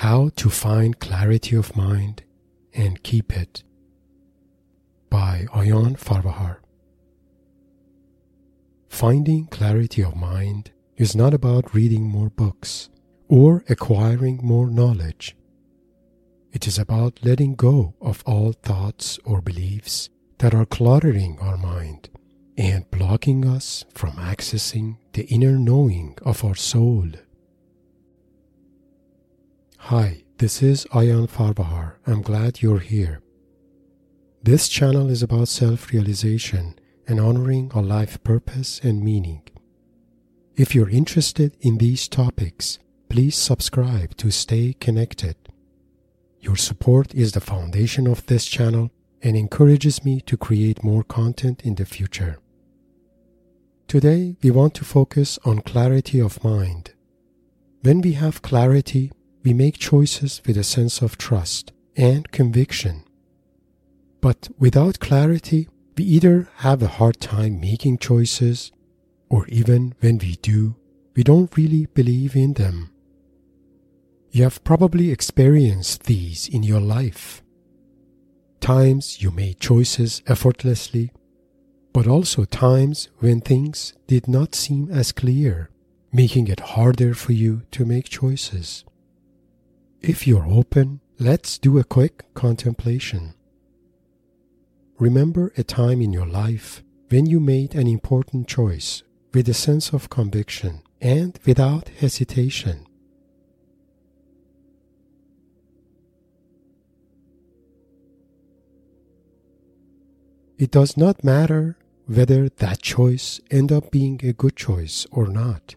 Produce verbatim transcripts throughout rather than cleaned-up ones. How to Find Clarity of Mind and Keep It by Ayan Farvahar. Finding clarity of mind is not about reading more books or acquiring more knowledge. It is about letting go of all thoughts or beliefs that are cluttering our mind and blocking us from accessing the inner knowing of our soul. Hi, this is Ayan Farvahar. I'm glad you're here. This channel is about self-realization and honoring our life purpose and meaning. If you're interested in these topics, please subscribe to stay connected. Your support is the foundation of this channel and encourages me to create more content in the future. Today, we want to focus on clarity of mind. When we have clarity, we make choices with a sense of trust and conviction. But without clarity, we either have a hard time making choices, or even when we do, we don't really believe in them. You have probably experienced these in your life. Times you made choices effortlessly, but also times when things did not seem as clear, making it harder for you to make choices. If you're open, let's do a quick contemplation. Remember a time in your life when you made an important choice with a sense of conviction and without hesitation. It does not matter whether that choice ended up being a good choice or not.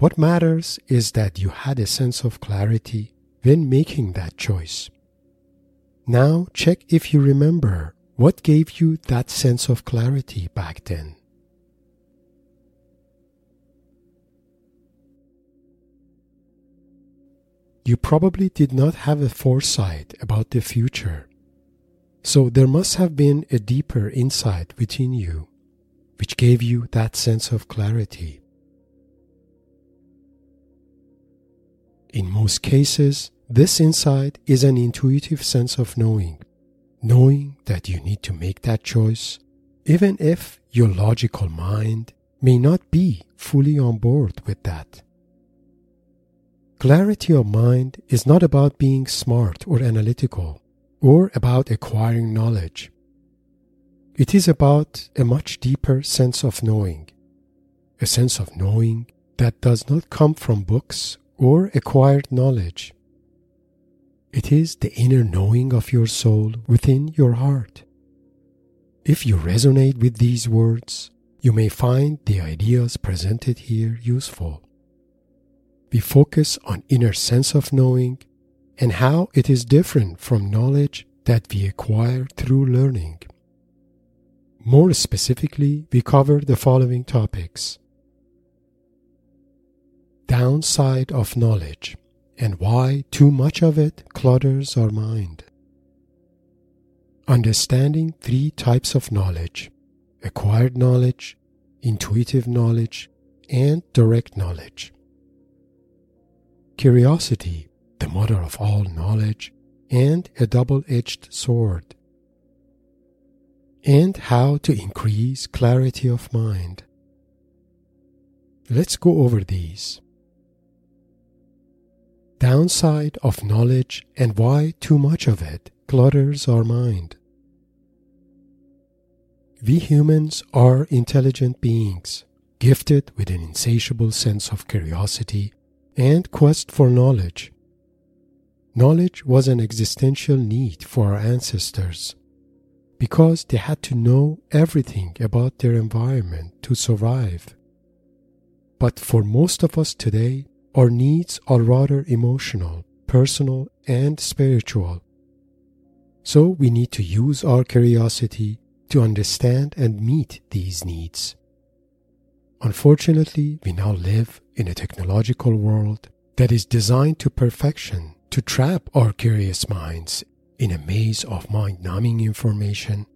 What matters is that you had a sense of clarity when making that choice. Now check if you remember what gave you that sense of clarity back then. You probably did not have a foresight about the future, so there must have been a deeper insight within you, which gave you that sense of clarity. In most cases, this insight is an intuitive sense of knowing, knowing that you need to make that choice, even if your logical mind may not be fully on board with that. Clarity of mind is not about being smart or analytical, or about acquiring knowledge. It is about a much deeper sense of knowing, a sense of knowing that does not come from books or acquired knowledge. It is the inner knowing of your soul within your heart. If you resonate with these words, you may find the ideas presented here useful. We focus on inner sense of knowing and how it is different from knowledge that we acquire through learning. More specifically, we cover the following topics: downside of knowledge and why too much of it clutters our mind. Understanding three types of knowledge: acquired knowledge, intuitive knowledge, and direct knowledge. Curiosity, the mother of all knowledge and a double-edged sword. And how to increase clarity of mind. Let's go over these. Downside of knowledge and why too much of it clutters our mind. We humans are intelligent beings, gifted with an insatiable sense of curiosity and quest for knowledge. Knowledge was an existential need for our ancestors, because they had to know everything about their environment to survive. But for most of us today, our needs are rather emotional, personal, and spiritual. So we need to use our curiosity to understand and meet these needs. Unfortunately, we now live in a technological world that is designed to perfection to trap our curious minds in a maze of mind-numbing information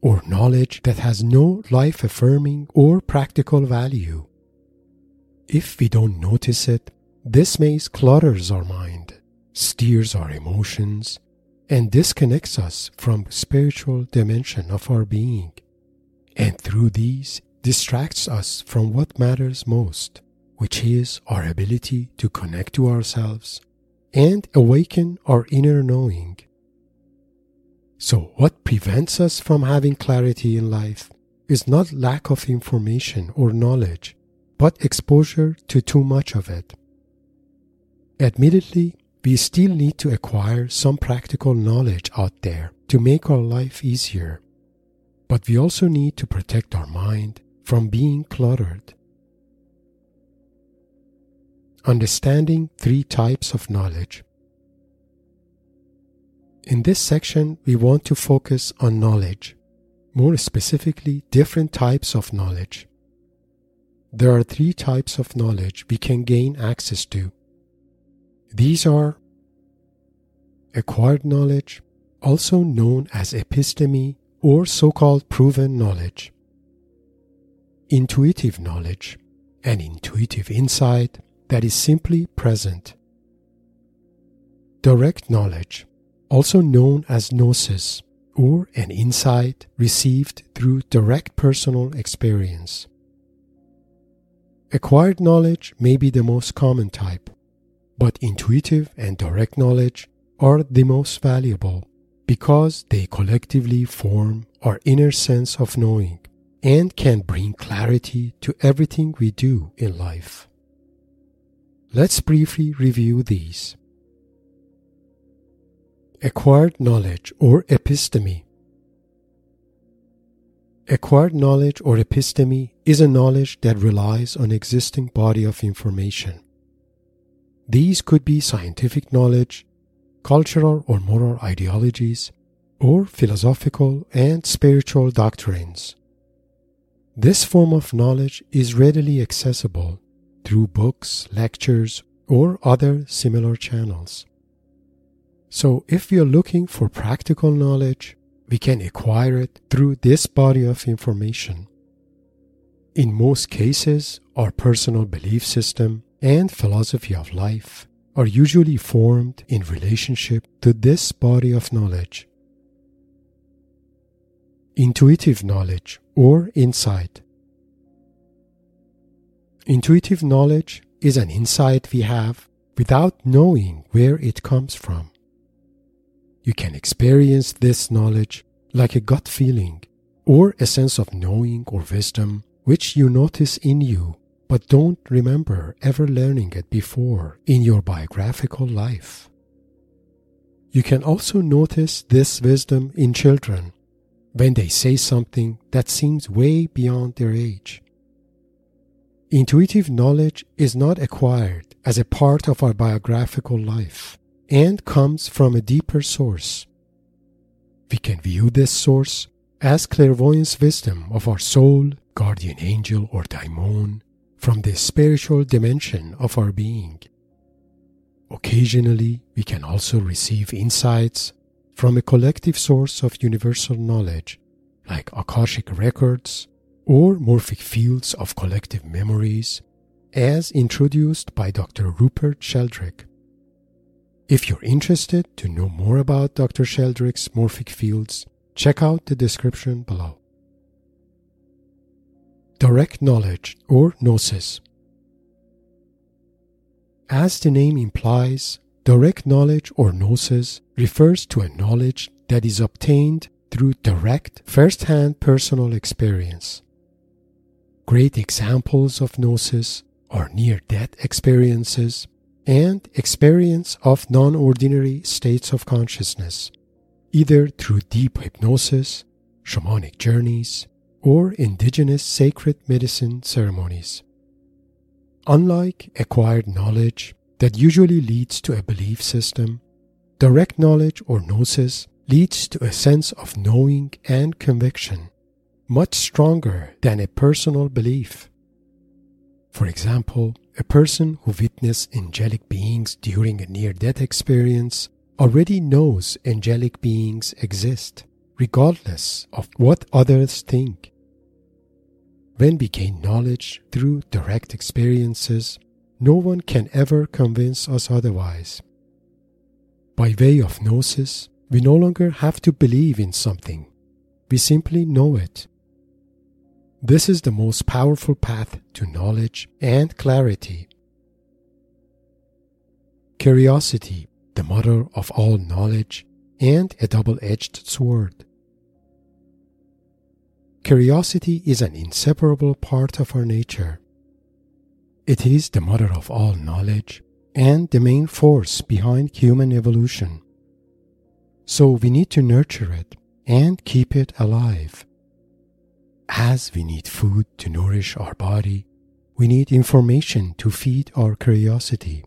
or knowledge that has no life-affirming or practical value. If we don't notice it, this maze clutters our mind steers our emotions, and disconnects us from spiritual dimension of our being, and through these distracts us from what matters most, which is our ability to connect to ourselves and awaken our inner knowing. So what prevents us from having clarity in life is not lack of information or knowledge, but exposure to too much of it. Admittedly, we still need to acquire some practical knowledge out there to make our life easier. But we also need to protect our mind from being cluttered. Understanding three types of knowledge. In this section, we want to focus on knowledge, more specifically different types of knowledge. There are three types of knowledge we can gain access to. These are acquired knowledge, also known as episteme or so-called proven knowledge, intuitive knowledge, an intuitive insight that is simply present, direct knowledge, also known as gnosis, or an insight received through direct personal experience. Acquired knowledge may be the most common type, but intuitive and direct knowledge are the most valuable because they collectively form our inner sense of knowing and can bring clarity to everything we do in life. Let's briefly review these. Acquired knowledge or episteme. Acquired knowledge or episteme is a knowledge that relies on existing body of information. These could be scientific knowledge, cultural or moral ideologies, or philosophical and spiritual doctrines. This form of knowledge is readily accessible through books, lectures, or other similar channels. So if we are looking for practical knowledge, we can acquire it through this body of information. In most cases, our personal belief system and philosophy of life are usually formed in relationship to this body of knowledge. Intuitive knowledge or insight. Intuitive knowledge is an insight we have without knowing where it comes from. You can experience this knowledge like a gut feeling or a sense of knowing or wisdom which you notice in you but don't remember ever learning it before in your biographical life. You can also notice this wisdom in children when they say something that seems way beyond their age. Intuitive knowledge is not acquired as a part of our biographical life and comes from a deeper source. We can view this source as clairvoyance wisdom of our soul, guardian angel or daimon, from the spiritual dimension of our being. Occasionally, we can also receive insights from a collective source of universal knowledge, like Akashic Records or Morphic Fields of Collective Memories, as introduced by Doctor Rupert Sheldrake. If you're interested to know more about Doctor Sheldrake's Morphic Fields, check out the description below. Direct knowledge or gnosis. As the name implies, direct knowledge or gnosis refers to a knowledge that is obtained through direct, first-hand personal experience. Great examples of gnosis are near-death experiences and experience of non-ordinary states of consciousness, either through deep hypnosis, shamanic journeys, or indigenous sacred medicine ceremonies. Unlike acquired knowledge that usually leads to a belief system, direct knowledge or gnosis leads to a sense of knowing and conviction, much stronger than a personal belief. For example, a person who witnessed angelic beings during a near-death experience already knows angelic beings exist, regardless of what others think. When we gain knowledge through direct experiences, no one can ever convince us otherwise. By way of gnosis, we no longer have to believe in something. We simply know it. This is the most powerful path to knowledge and clarity. Curiosity, the mother of all knowledge, and a double-edged sword. Curiosity is an inseparable part of our nature. It is the mother of all knowledge and the main force behind human evolution. So we need to nurture it and keep it alive. As we need food to nourish our body, we need information to feed our curiosity.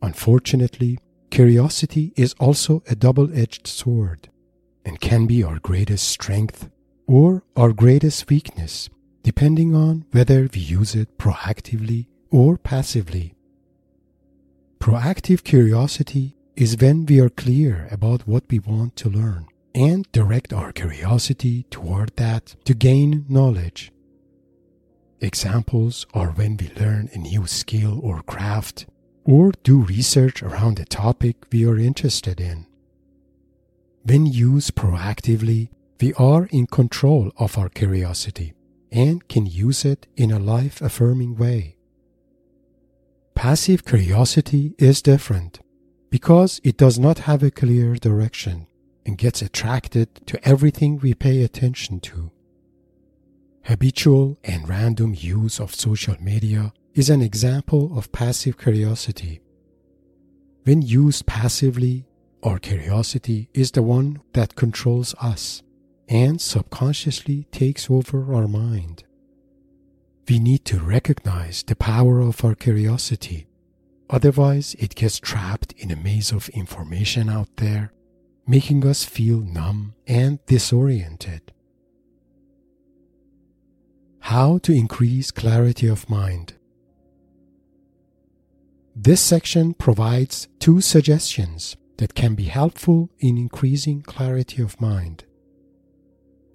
Unfortunately, curiosity is also a double-edged sword and can be our greatest strength or our greatest weakness, depending on whether we use it proactively or passively. Proactive curiosity is when we are clear about what we want to learn and direct our curiosity toward that to gain knowledge. Examples are when we learn a new skill or craft or do research around a topic we are interested in. When used proactively, we are in control of our curiosity and can use it in a life-affirming way. Passive curiosity is different because it does not have a clear direction and gets attracted to everything we pay attention to. Habitual and random use of social media is an example of passive curiosity. When used passively, our curiosity is the one that controls us and subconsciously takes over our mind. We need to recognize the power of our curiosity, otherwise it gets trapped in a maze of information out there, making us feel numb and disoriented. How to increase clarity of mind. This section provides two suggestions that can be helpful in increasing clarity of mind.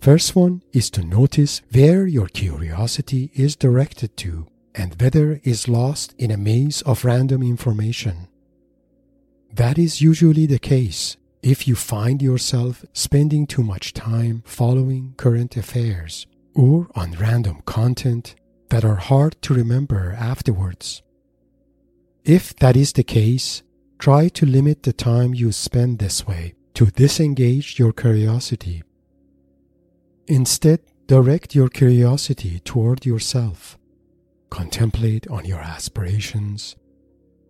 First one is to notice where your curiosity is directed to and whether it is lost in a maze of random information. That is usually the case if you find yourself spending too much time following current affairs or on random content that are hard to remember afterwards. If that is the case, try to limit the time you spend this way to disengage your curiosity. Instead, direct your curiosity toward yourself. Contemplate on your aspirations,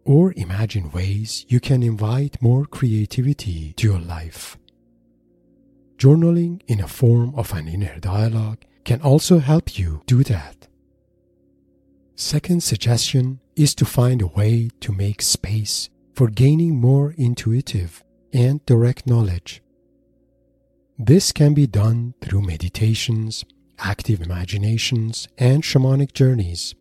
or imagine ways you can invite more creativity to your life. Journaling in a form of an inner dialogue can also help you do that. Second suggestion is to find a way to make space for gaining more intuitive and direct knowledge. This can be done through meditations, active imaginations, and shamanic journeys.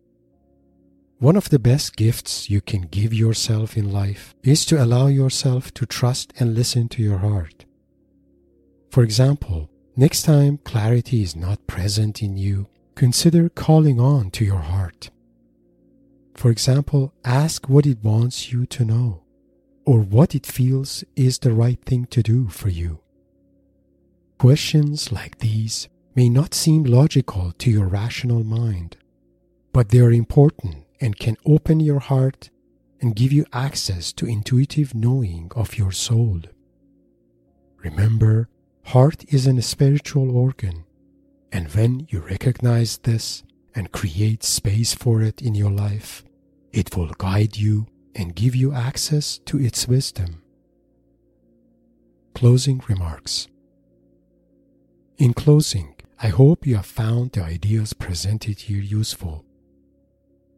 One of the best gifts you can give yourself in life is to allow yourself to trust and listen to your heart. For example, next time clarity is not present in you, consider calling on to your heart. For example, ask what it wants you to know, or what it feels is the right thing to do for you. Questions like these may not seem logical to your rational mind, but they are important and can open your heart and give you access to intuitive knowing of your soul. Remember, heart is a spiritual organ, and when you recognize this and create space for it in your life, it will guide you and give you access to its wisdom. Closing remarks. In closing, I hope you have found the ideas presented here useful.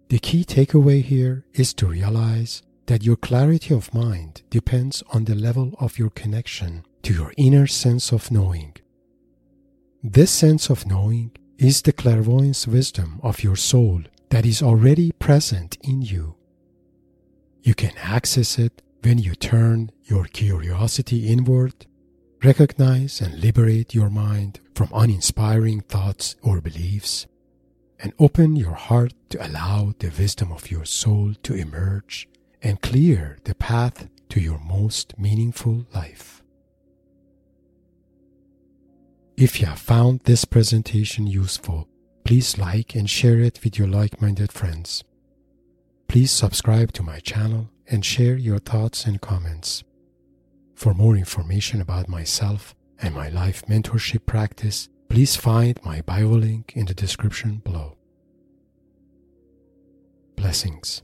The key takeaway here is to realize that your clarity of mind depends on the level of your connection to your inner sense of knowing. This sense of knowing is the clairvoyance wisdom of your soul that is already present in you. You can access it when you turn your curiosity inward, recognize and liberate your mind from uninspiring thoughts or beliefs, and open your heart to allow the wisdom of your soul to emerge and clear the path to your most meaningful life. If you have found this presentation useful, please like and share it with your like-minded friends. Please subscribe to my channel and share your thoughts and comments. For more information about myself and my life mentorship practice, please find my bio link in the description below. Blessings.